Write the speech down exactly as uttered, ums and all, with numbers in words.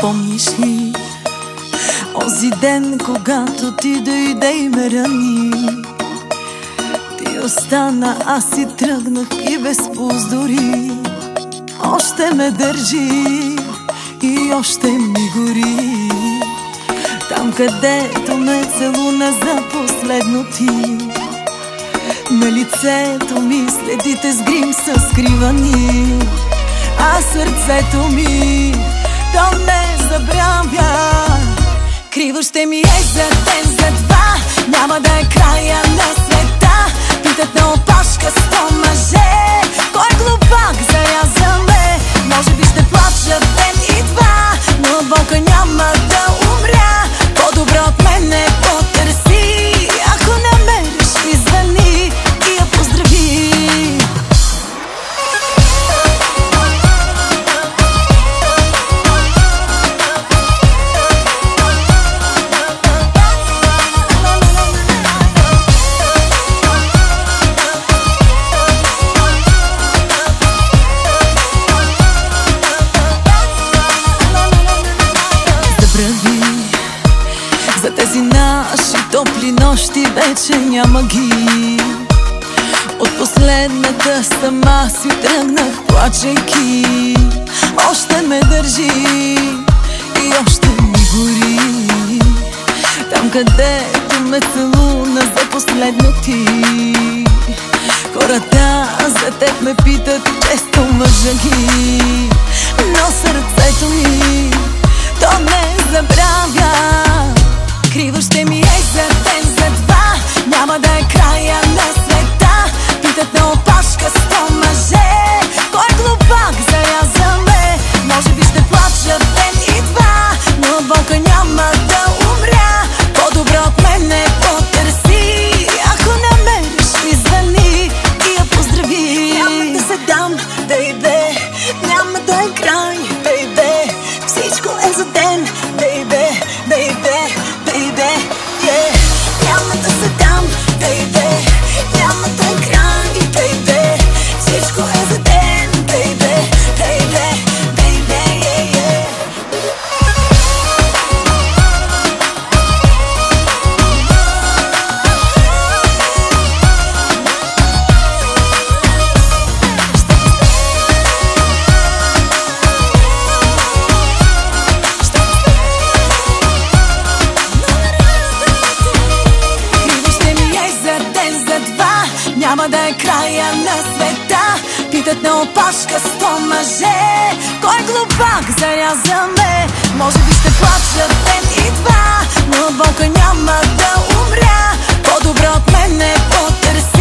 Помниш ли онзи ден, когато ти дойде и ме рани? Ти остана, аз си тръгнах и без пулс дори. Още ме държи и още ми гори. Там, където ме целуна за последно ти, на лицето ми следите с грим са скривани, а сърцето ми то не забравя. Криво ще ми е за ден, за два, няма да е края на света. Питат на опашка сто мъже, кой е глупак заряза ме. Може би ще плача ден и два, но от болка няма да умря. По-добро от мен не потърси, ако намериш ми звъни и я поздрави. За тези наши топли нощи вече няма ги. От последната сама си тръгнах, плачейки. Още ме държи и още ми гори. Там, където ме целуна за последно ти, хората за теб ме питат често, мъжа ги. Но сърцето ми то не забравя. Криво ще ми е за ден, за два, няма да е края на света. Питат на опашка сто мъже, кой е глупак заряза ме. Може би ще плача ден и два, но от болка няма да умря. По-добро от мен не потърси, ако намериш ми звъни и я поздрави. Няма да се дам, бейбе, няма да е край, бейбе. Всичко е за ден, бейбе, бейбе. Няма да е края на света. Питат на опашка сто мъже, кой е глупак заряза ме. Може би ще плача ден и два, но от болка няма да умря. По-добро от мен не потърси.